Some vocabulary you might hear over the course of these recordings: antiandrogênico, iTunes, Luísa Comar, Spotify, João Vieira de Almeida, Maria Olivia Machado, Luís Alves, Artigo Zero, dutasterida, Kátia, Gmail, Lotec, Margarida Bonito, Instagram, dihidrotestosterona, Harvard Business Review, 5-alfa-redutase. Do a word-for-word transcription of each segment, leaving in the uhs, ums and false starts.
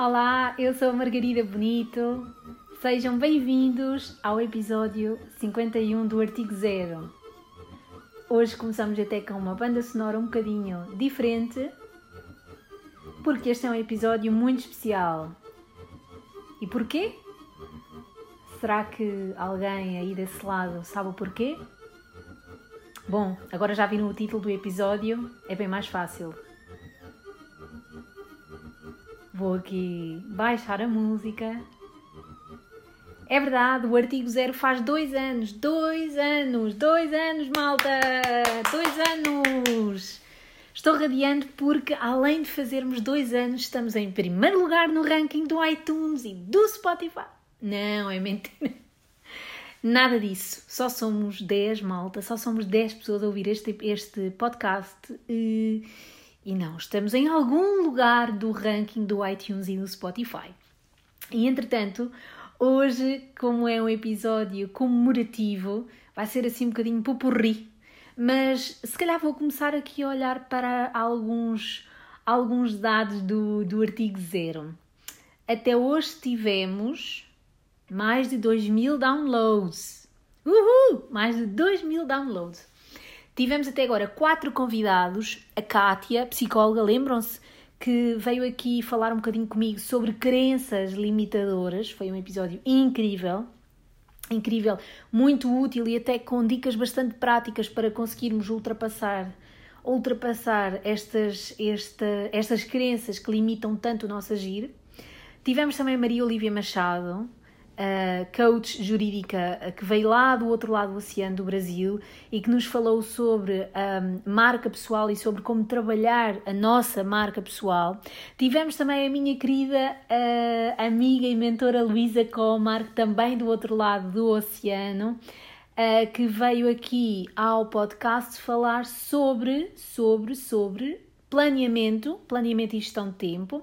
Olá, eu sou a Margarida Bonito. Sejam bem-vindos ao episódio cinquenta e um do Artigo Zero. Hoje começamos até com uma banda sonora um bocadinho diferente, porque este é um episódio muito especial. E porquê? Será que alguém aí desse lado sabe o porquê? Bom, agora já viram o título do episódio, é bem mais fácil. Vou aqui baixar a música. É verdade, o Artigo Zero faz dois anos, dois anos, dois anos, malta, dois anos. Estou radiante porque, além de fazermos dois anos, estamos em primeiro lugar no ranking do iTunes e do Spotify. Não, é mentira. Nada disso. Só somos dez, malta, só somos dez pessoas a ouvir este, este podcast e... E não, estamos em algum lugar do ranking do iTunes e do Spotify. E, entretanto, hoje, como é um episódio comemorativo, vai ser assim um bocadinho popurri. Mas, se calhar, vou começar aqui a olhar para alguns, alguns dados do, do Artigo Zero. Até hoje tivemos mais de dois mil downloads. Uhul! Mais de dois mil downloads. Tivemos até agora quatro convidados, a Kátia, psicóloga, lembram-se que veio aqui falar um bocadinho comigo sobre crenças limitadoras, foi um episódio incrível, incrível, muito útil e até com dicas bastante práticas para conseguirmos ultrapassar, ultrapassar estas, esta, estas crenças que limitam tanto o nosso agir. Tivemos também a Maria Olivia Machado, Uh, coach jurídica uh, que veio lá do outro lado do oceano do Brasil e que nos falou sobre um, marca pessoal e sobre como trabalhar a nossa marca pessoal. Tivemos também a minha querida uh, amiga e mentora Luísa Comar, também do outro lado do oceano, uh, que veio aqui ao podcast falar sobre, sobre, sobre planeamento, planeamento e gestão de tempo.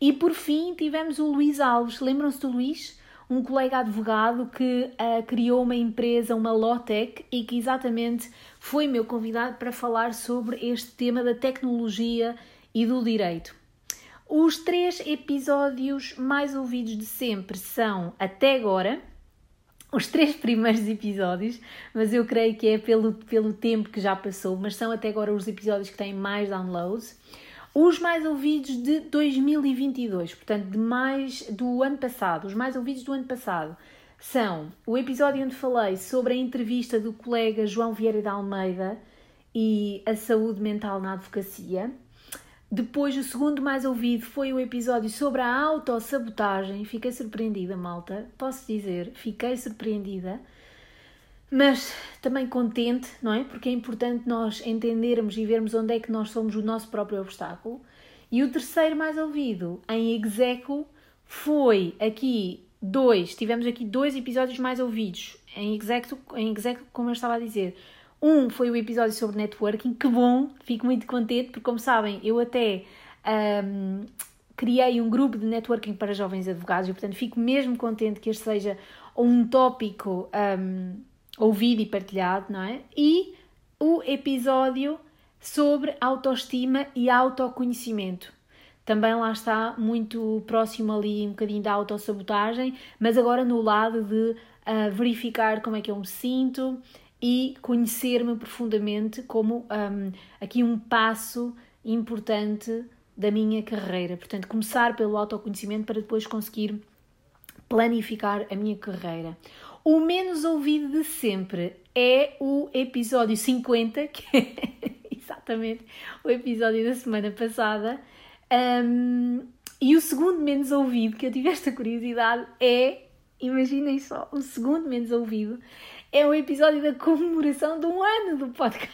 E por fim tivemos o Luís Alves, lembram-se do Luís? Um colega advogado que uh, criou uma empresa, uma Lotec, e que exatamente foi meu convidado para falar sobre este tema da tecnologia e do direito. Os três episódios mais ouvidos de sempre são, até agora, os três primeiros episódios, mas eu creio que é pelo, pelo tempo que já passou, mas são até agora os episódios que têm mais downloads. Os mais ouvidos de dois mil e vinte e dois, portanto, de mais do ano passado, os mais ouvidos do ano passado, são o episódio onde falei sobre a entrevista do colega João Vieira de Almeida e a saúde mental na advocacia. Depois, o segundo mais ouvido foi o episódio sobre a autossabotagem. Fiquei surpreendida, malta, posso dizer, fiquei surpreendida. Mas também contente, não é? Porque é importante nós entendermos e vermos onde é que nós somos o nosso próprio obstáculo. E o terceiro mais ouvido, em execo, foi aqui dois. Tivemos aqui dois episódios mais ouvidos. Em execo, em execo, como eu estava a dizer. Um foi o episódio sobre networking. Que bom! Fico muito contente, porque como sabem, eu até... Um, Criei um grupo de networking para jovens advogados e, portanto, fico mesmo contente que este seja um tópico... Um, ouvido e partilhado, não é? E o episódio sobre autoestima e autoconhecimento. Também lá está muito próximo ali um bocadinho da autossabotagem, mas agora no lado de uh, verificar como é que eu me sinto e conhecer-me profundamente como um, aqui um passo importante da minha carreira. Portanto, começar pelo autoconhecimento para depois conseguir planificar a minha carreira. O menos ouvido de sempre é o episódio cinquenta, que é exatamente o episódio da semana passada. Um, e o segundo menos ouvido, que eu tive esta curiosidade, é, imaginem só, o segundo menos ouvido é o episódio da comemoração de um ano do podcast.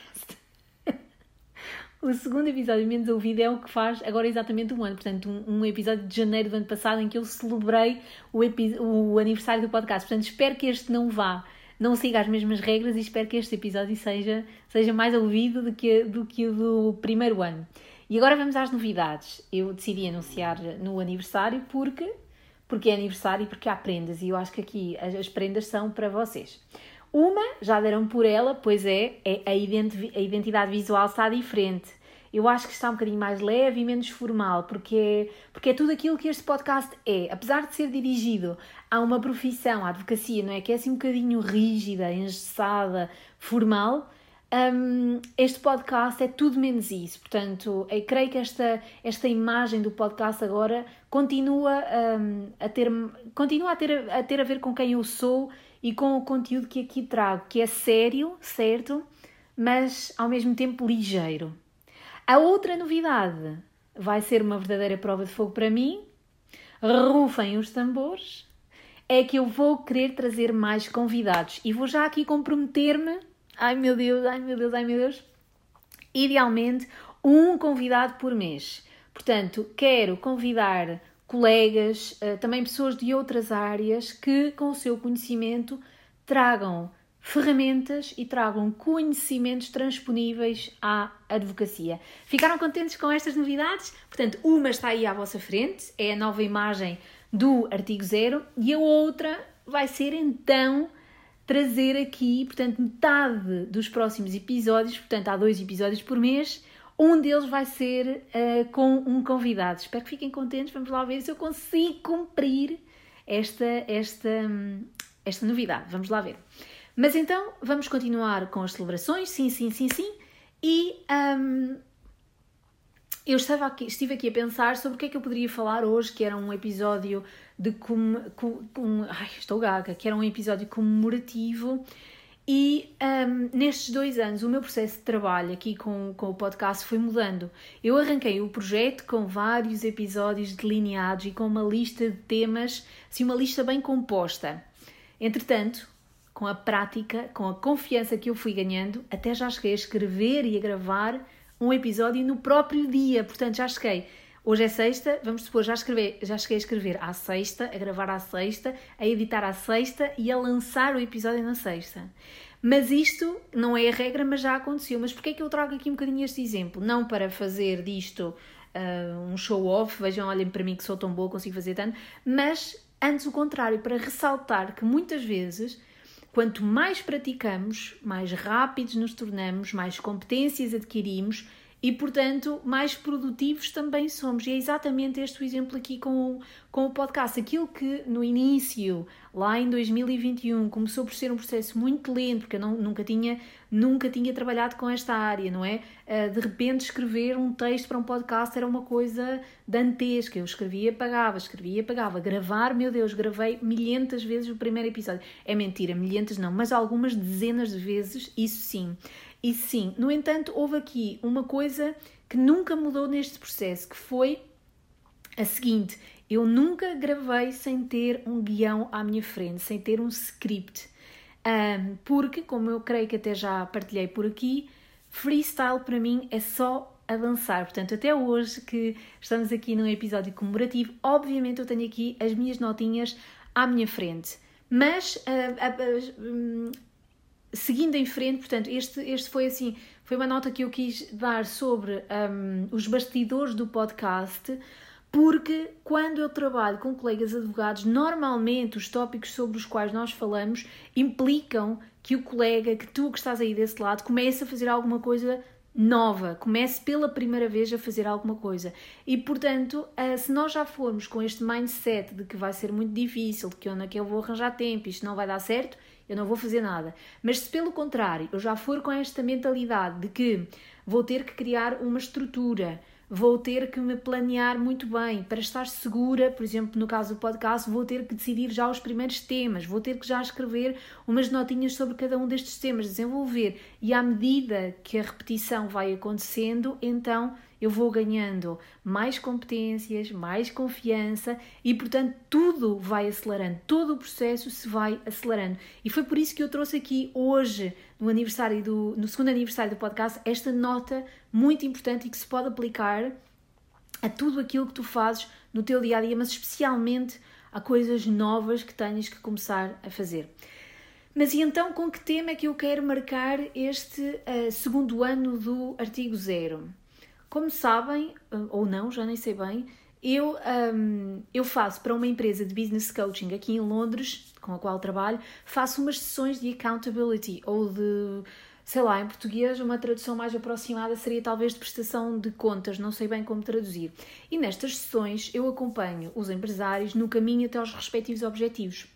O segundo episódio menos ouvido é o que faz agora exatamente um ano. Portanto, um, um episódio de janeiro do ano passado em que eu celebrei o, epi- o aniversário do podcast. Portanto, espero que este não vá, não siga as mesmas regras e espero que este episódio seja, seja mais ouvido do que, do que o do primeiro ano. E agora vamos às novidades. Eu decidi anunciar no aniversário porque, porque é aniversário e porque há prendas. E eu acho que aqui as, as prendas são para vocês. Uma, já deram por ela, pois é, é a, identi- a identidade visual está diferente. eu acho que está um bocadinho mais leve e menos formal, porque é, porque é tudo aquilo que este podcast é. Apesar de ser dirigido a uma profissão, à advocacia, não é? Que é assim um bocadinho rígida, engessada, formal, um, este podcast é tudo menos isso. Portanto, eu creio que esta, esta imagem do podcast agora continua, um, a, ter, continua a, ter, a ter a ver com quem eu sou e com o conteúdo que aqui trago, que é sério, certo? Mas ao mesmo tempo ligeiro. A outra novidade vai ser uma verdadeira prova de fogo para mim. Rufem os tambores. É que eu vou querer trazer mais convidados. E vou já aqui comprometer-me. Ai meu Deus, ai meu Deus, ai meu Deus. Idealmente, um convidado por mês. Portanto, quero convidar colegas, também pessoas de outras áreas que, com o seu conhecimento, tragam ferramentas e tragam conhecimentos transponíveis à advocacia. Ficaram contentes com estas novidades? Portanto, uma está aí à vossa frente, é a nova imagem do Artigo Zero, e a outra vai ser então trazer aqui, portanto, metade dos próximos episódios, portanto, há dois episódios por mês, um deles vai ser uh, com um convidado. Espero que fiquem contentes, vamos lá ver se eu consigo cumprir esta, esta, esta novidade, vamos lá ver. Mas então, vamos continuar com as celebrações, sim, sim, sim, sim, e um, eu estava aqui, estive aqui a pensar sobre o que é que eu poderia falar hoje, que era um episódio de... Com, com, com, ai, estou gaga, que era um episódio comemorativo, e um, nestes dois anos o meu processo de trabalho aqui com, com o podcast foi mudando. Eu arranquei o projeto com vários episódios delineados e com uma lista de temas, assim, uma lista bem composta. Entretanto, com a prática, com a confiança que eu fui ganhando, até já cheguei a escrever e a gravar um episódio no próprio dia. Portanto, já cheguei. Hoje é sexta, vamos supor, já, escrever, já cheguei a escrever à sexta, a gravar à sexta, a editar à sexta e a lançar o episódio na sexta. Mas isto não é a regra, mas já aconteceu. Mas porquê é que eu trago aqui um bocadinho este exemplo? Não para fazer disto uh, um show-off, vejam, olhem para mim que sou tão boa, consigo fazer tanto, mas antes o contrário, para ressaltar que muitas vezes... Quanto mais praticamos, mais rápidos nos tornamos, mais competências adquirimos e, portanto, mais produtivos também somos. E é exatamente este o exemplo aqui com o, com o podcast. Aquilo que no início, lá em dois mil e vinte e um, começou por ser um processo muito lento, porque eu não, nunca, tinha, nunca tinha trabalhado com esta área, não é? De repente escrever um texto para um podcast era uma coisa dantesca. Eu escrevia, apagava, escrevia, apagava. Gravar, meu Deus, gravei milhentas vezes o primeiro episódio. É mentira, milhentas não, mas algumas dezenas de vezes, isso sim. E sim, no entanto, houve aqui uma coisa que nunca mudou neste processo, que foi a seguinte: eu nunca gravei sem ter um guião à minha frente, sem ter um script, um, porque, como eu creio que até já partilhei por aqui, freestyle para mim é só a dançar. Portanto, até hoje que estamos aqui num episódio comemorativo, obviamente eu tenho aqui as minhas notinhas à minha frente, mas... Uh, uh, uh, Seguindo em frente, portanto, este, este foi assim, foi uma nota que eu quis dar sobre um, os bastidores do podcast, porque quando eu trabalho com colegas advogados, normalmente os tópicos sobre os quais nós falamos implicam que o colega, que tu que estás aí desse lado, comece a fazer alguma coisa nova, comece pela primeira vez a fazer alguma coisa. E, portanto, se nós já formos com este mindset de que vai ser muito difícil, de que onde é que eu vou arranjar tempo, isto não vai dar certo, eu não vou fazer nada. Mas se pelo contrário eu já for com esta mentalidade de que vou ter que criar uma estrutura, vou ter que me planear muito bem para estar segura, por exemplo, no caso do podcast, vou ter que decidir já os primeiros temas, vou ter que já escrever umas notinhas sobre cada um destes temas, desenvolver. E à medida que a repetição vai acontecendo, então eu vou ganhando mais competências, mais confiança e, portanto, tudo vai acelerando, todo o processo se vai acelerando. E foi por isso que eu trouxe aqui hoje, no aniversário do, no segundo aniversário do podcast, esta nota muito importante e que se pode aplicar a tudo aquilo que tu fazes no teu dia-a-dia, mas especialmente a coisas novas que tens que começar a fazer. Mas e então com que tema é que eu quero marcar este uh, segundo ano do Artigo Zero? Como sabem, ou não, já nem sei bem, eu, um, eu faço para uma empresa de business coaching aqui em Londres, com a qual trabalho, faço umas sessões de accountability ou de sei lá, em português uma tradução mais aproximada seria talvez de prestação de contas, não sei bem como traduzir. E nestas sessões eu acompanho os empresários no caminho até aos respectivos objetivos.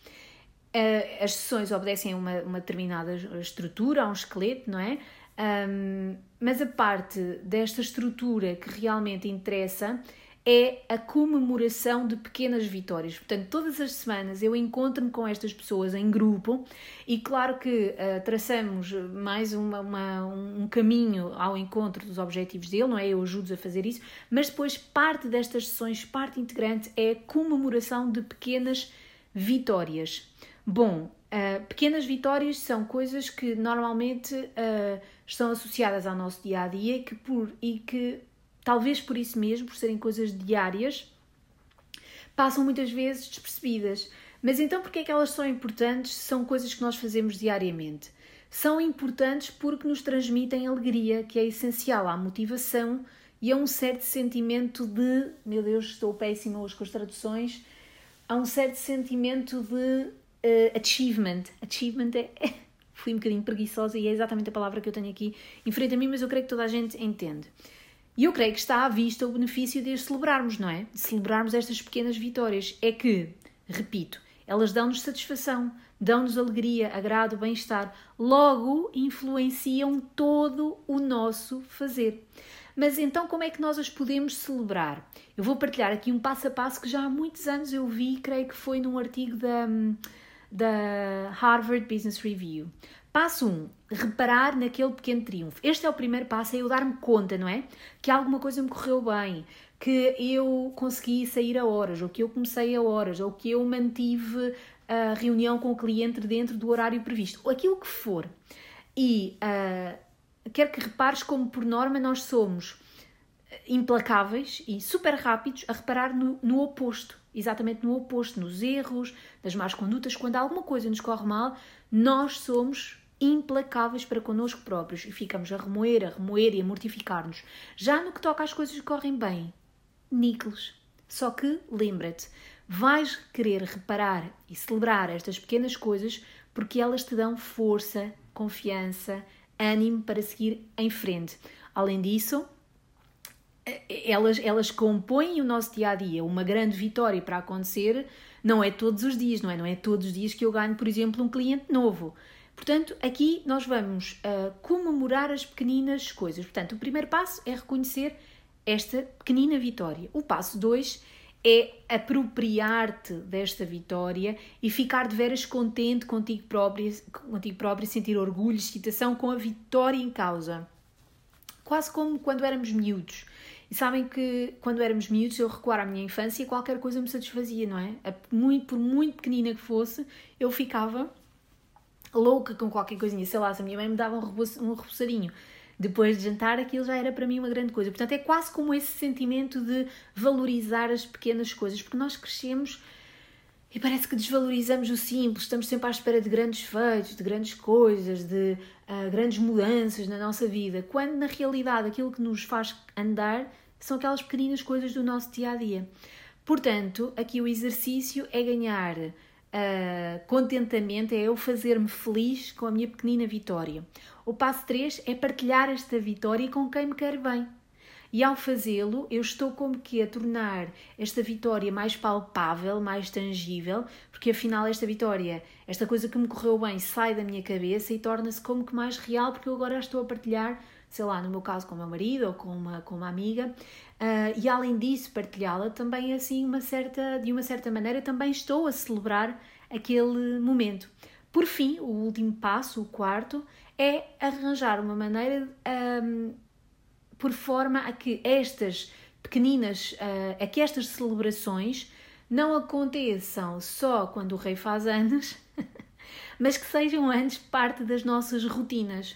As sessões obedecem a uma, uma determinada estrutura, a um esqueleto, não é? Um, mas a parte desta estrutura que realmente interessa é a comemoração de pequenas vitórias. Portanto, todas as semanas eu encontro-me com estas pessoas em grupo e claro que uh, traçamos mais uma, uma, um caminho ao encontro dos objetivos dele, não é? Eu ajudo-os a fazer isso, mas depois parte destas sessões, parte integrante, é a comemoração de pequenas vitórias. Bom, uh, pequenas vitórias são coisas que normalmente uh, estão associadas ao nosso dia-a-dia e que, por, e que talvez por isso mesmo, por serem coisas diárias, passam muitas vezes despercebidas. Mas então porquê é que elas são importantes se são coisas que nós fazemos diariamente? São importantes porque nos transmitem alegria, que é essencial à motivação e a um certo sentimento de... Meu Deus, estou péssima hoje com as traduções. Há um certo sentimento de uh, achievement. Achievement é... Fui um bocadinho preguiçosa e é exatamente a palavra que eu tenho aqui em frente a mim, mas eu creio que toda a gente entende. E eu creio que está à vista o benefício de celebrarmos, não é? De celebrarmos estas pequenas vitórias. É que, repito, elas dão-nos satisfação, dão-nos alegria, agrado, bem-estar. Logo, influenciam todo o nosso fazer. Mas então como é que nós as podemos celebrar? Eu vou partilhar aqui um passo a passo que já há muitos anos eu vi, creio que foi num artigo da, da Harvard Business Review. Passo um, reparar naquele pequeno triunfo. Este é o primeiro passo, é eu dar-me conta, não é? Que alguma coisa me correu bem, que eu consegui sair a horas, ou que eu comecei a horas, ou que eu mantive a reunião com o cliente dentro do horário previsto, ou aquilo que for. E uh, quero que repares como, por norma, nós somos implacáveis e super rápidos a reparar no, no oposto. Exatamente no oposto, nos erros, nas más condutas. Quando alguma coisa nos corre mal, nós somos implacáveis para connosco próprios e ficamos a remoer, a remoer e a mortificar-nos. Já no que toca às coisas que correm bem, níqueles. Só que, lembra-te, vais querer reparar e celebrar estas pequenas coisas porque elas te dão força, confiança, ânimo para seguir em frente. Além disso... Elas, elas compõem o nosso dia-a-dia. Uma grande vitória para acontecer não é todos os dias, não é? Não é todos os dias que eu ganho, por exemplo, um cliente novo. Portanto, aqui nós vamos uh, comemorar as pequeninas coisas. Portanto, o primeiro passo é reconhecer esta pequenina vitória. O passo dois é apropriar-te desta vitória e ficar de veras contente contigo própria, contigo própria, sentir orgulho, excitação com a vitória em causa. Quase como quando éramos miúdos. E sabem que quando éramos miúdos, eu recuar à minha infância, qualquer coisa me satisfazia, não é? Por muito pequenina que fosse, eu ficava louca com qualquer coisinha. Sei lá, se a minha mãe me dava um reboçadinho depois de jantar, aquilo já era para mim uma grande coisa. Portanto, é quase como esse sentimento de valorizar as pequenas coisas, porque nós crescemos e parece que desvalorizamos o simples, estamos sempre à espera de grandes feitos, de grandes coisas, de uh, grandes mudanças na nossa vida, quando na realidade aquilo que nos faz andar são aquelas pequeninas coisas do nosso dia-a-dia. Portanto, aqui o exercício é ganhar uh, contentamento, é eu fazer-me feliz com a minha pequenina vitória. O passo três é partilhar esta vitória com quem me quer bem. E ao fazê-lo, eu estou como que a tornar esta vitória mais palpável, mais tangível, porque afinal esta vitória, esta coisa que me correu bem, sai da minha cabeça e torna-se como que mais real, porque eu agora estou a partilhar, sei lá, no meu caso com o meu marido ou com uma, com uma amiga, uh, e além disso partilhá-la também assim, uma certa, de uma certa maneira, também estou a celebrar aquele momento. Por fim, o último passo, o quarto, é arranjar uma maneira... Um, por forma a que estas pequeninas, a que estas celebrações não aconteçam só quando o rei faz anos, mas que sejam antes parte das nossas rotinas.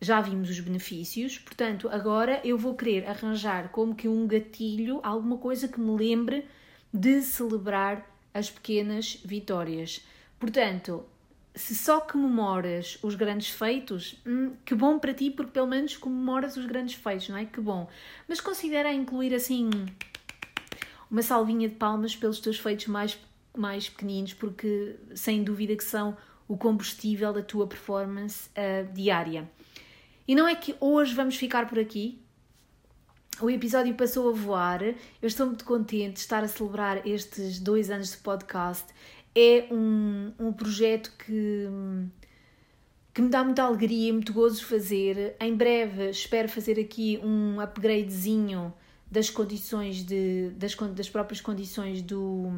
Já vimos os benefícios, portanto, agora eu vou querer arranjar como que um gatilho, alguma coisa que me lembre de celebrar as pequenas vitórias. Portanto, se só comemoras os grandes feitos, hum, que bom para ti, porque pelo menos comemoras os grandes feitos, não é? Que bom. Mas considera incluir assim uma salvinha de palmas pelos teus feitos mais, mais pequeninos, porque sem dúvida que são o combustível da tua performance uh, diária. E não é que hoje vamos ficar por aqui? O episódio passou a voar, eu estou muito contente de estar a celebrar estes dois anos de podcast. É um, um projeto que, que me dá muita alegria e muito gozo fazer. Em breve espero fazer aqui um upgradezinho das condições de, das, das próprias condições do,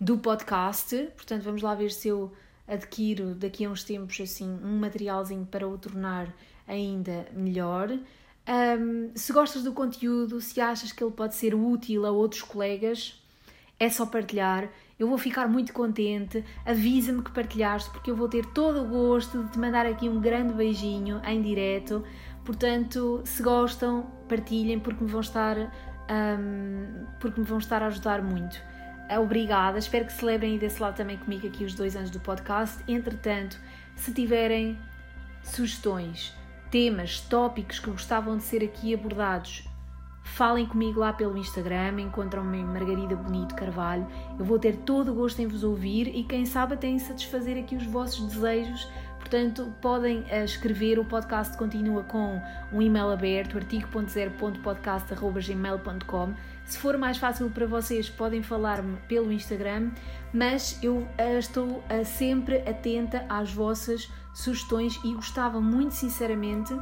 do podcast. Portanto, vamos lá ver se eu adquiro daqui a uns tempos assim, um materialzinho para o tornar ainda melhor. Um, se gostas do conteúdo, se achas que ele pode ser útil a outros colegas, é só partilhar. Eu vou ficar muito contente. Avisa-me que partilhaste, porque eu vou ter todo o gosto de te mandar aqui um grande beijinho em direto. Portanto, se gostam, partilhem, porque me vão estar, um, porque me vão estar a ajudar muito. Obrigada. Espero que celebrem desse lado também comigo aqui os dois anos do podcast. Entretanto, se tiverem sugestões, temas, tópicos que gostavam de ser aqui abordados, falem comigo lá pelo Instagram, encontram-me em Margarida Bonito Carvalho. Eu vou ter todo o gosto em vos ouvir e quem sabe até em satisfazer aqui os vossos desejos. Portanto, podem escrever, o podcast continua com um e-mail aberto, artigo ponto zero ponto podcast arroba gmail ponto com. Se for mais fácil para vocês, podem falar-me pelo Instagram, mas eu estou sempre atenta às vossas sugestões e gostava muito sinceramente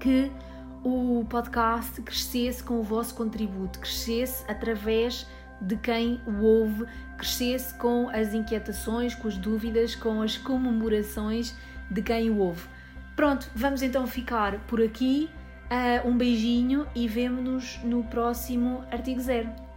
que o podcast crescesse com o vosso contributo, crescesse através de quem o ouve, crescesse com as inquietações, com as dúvidas, com as comemorações de quem o ouve. Pronto, vamos então ficar por aqui. Uh, um beijinho e vemo-nos no próximo Artigo Zero.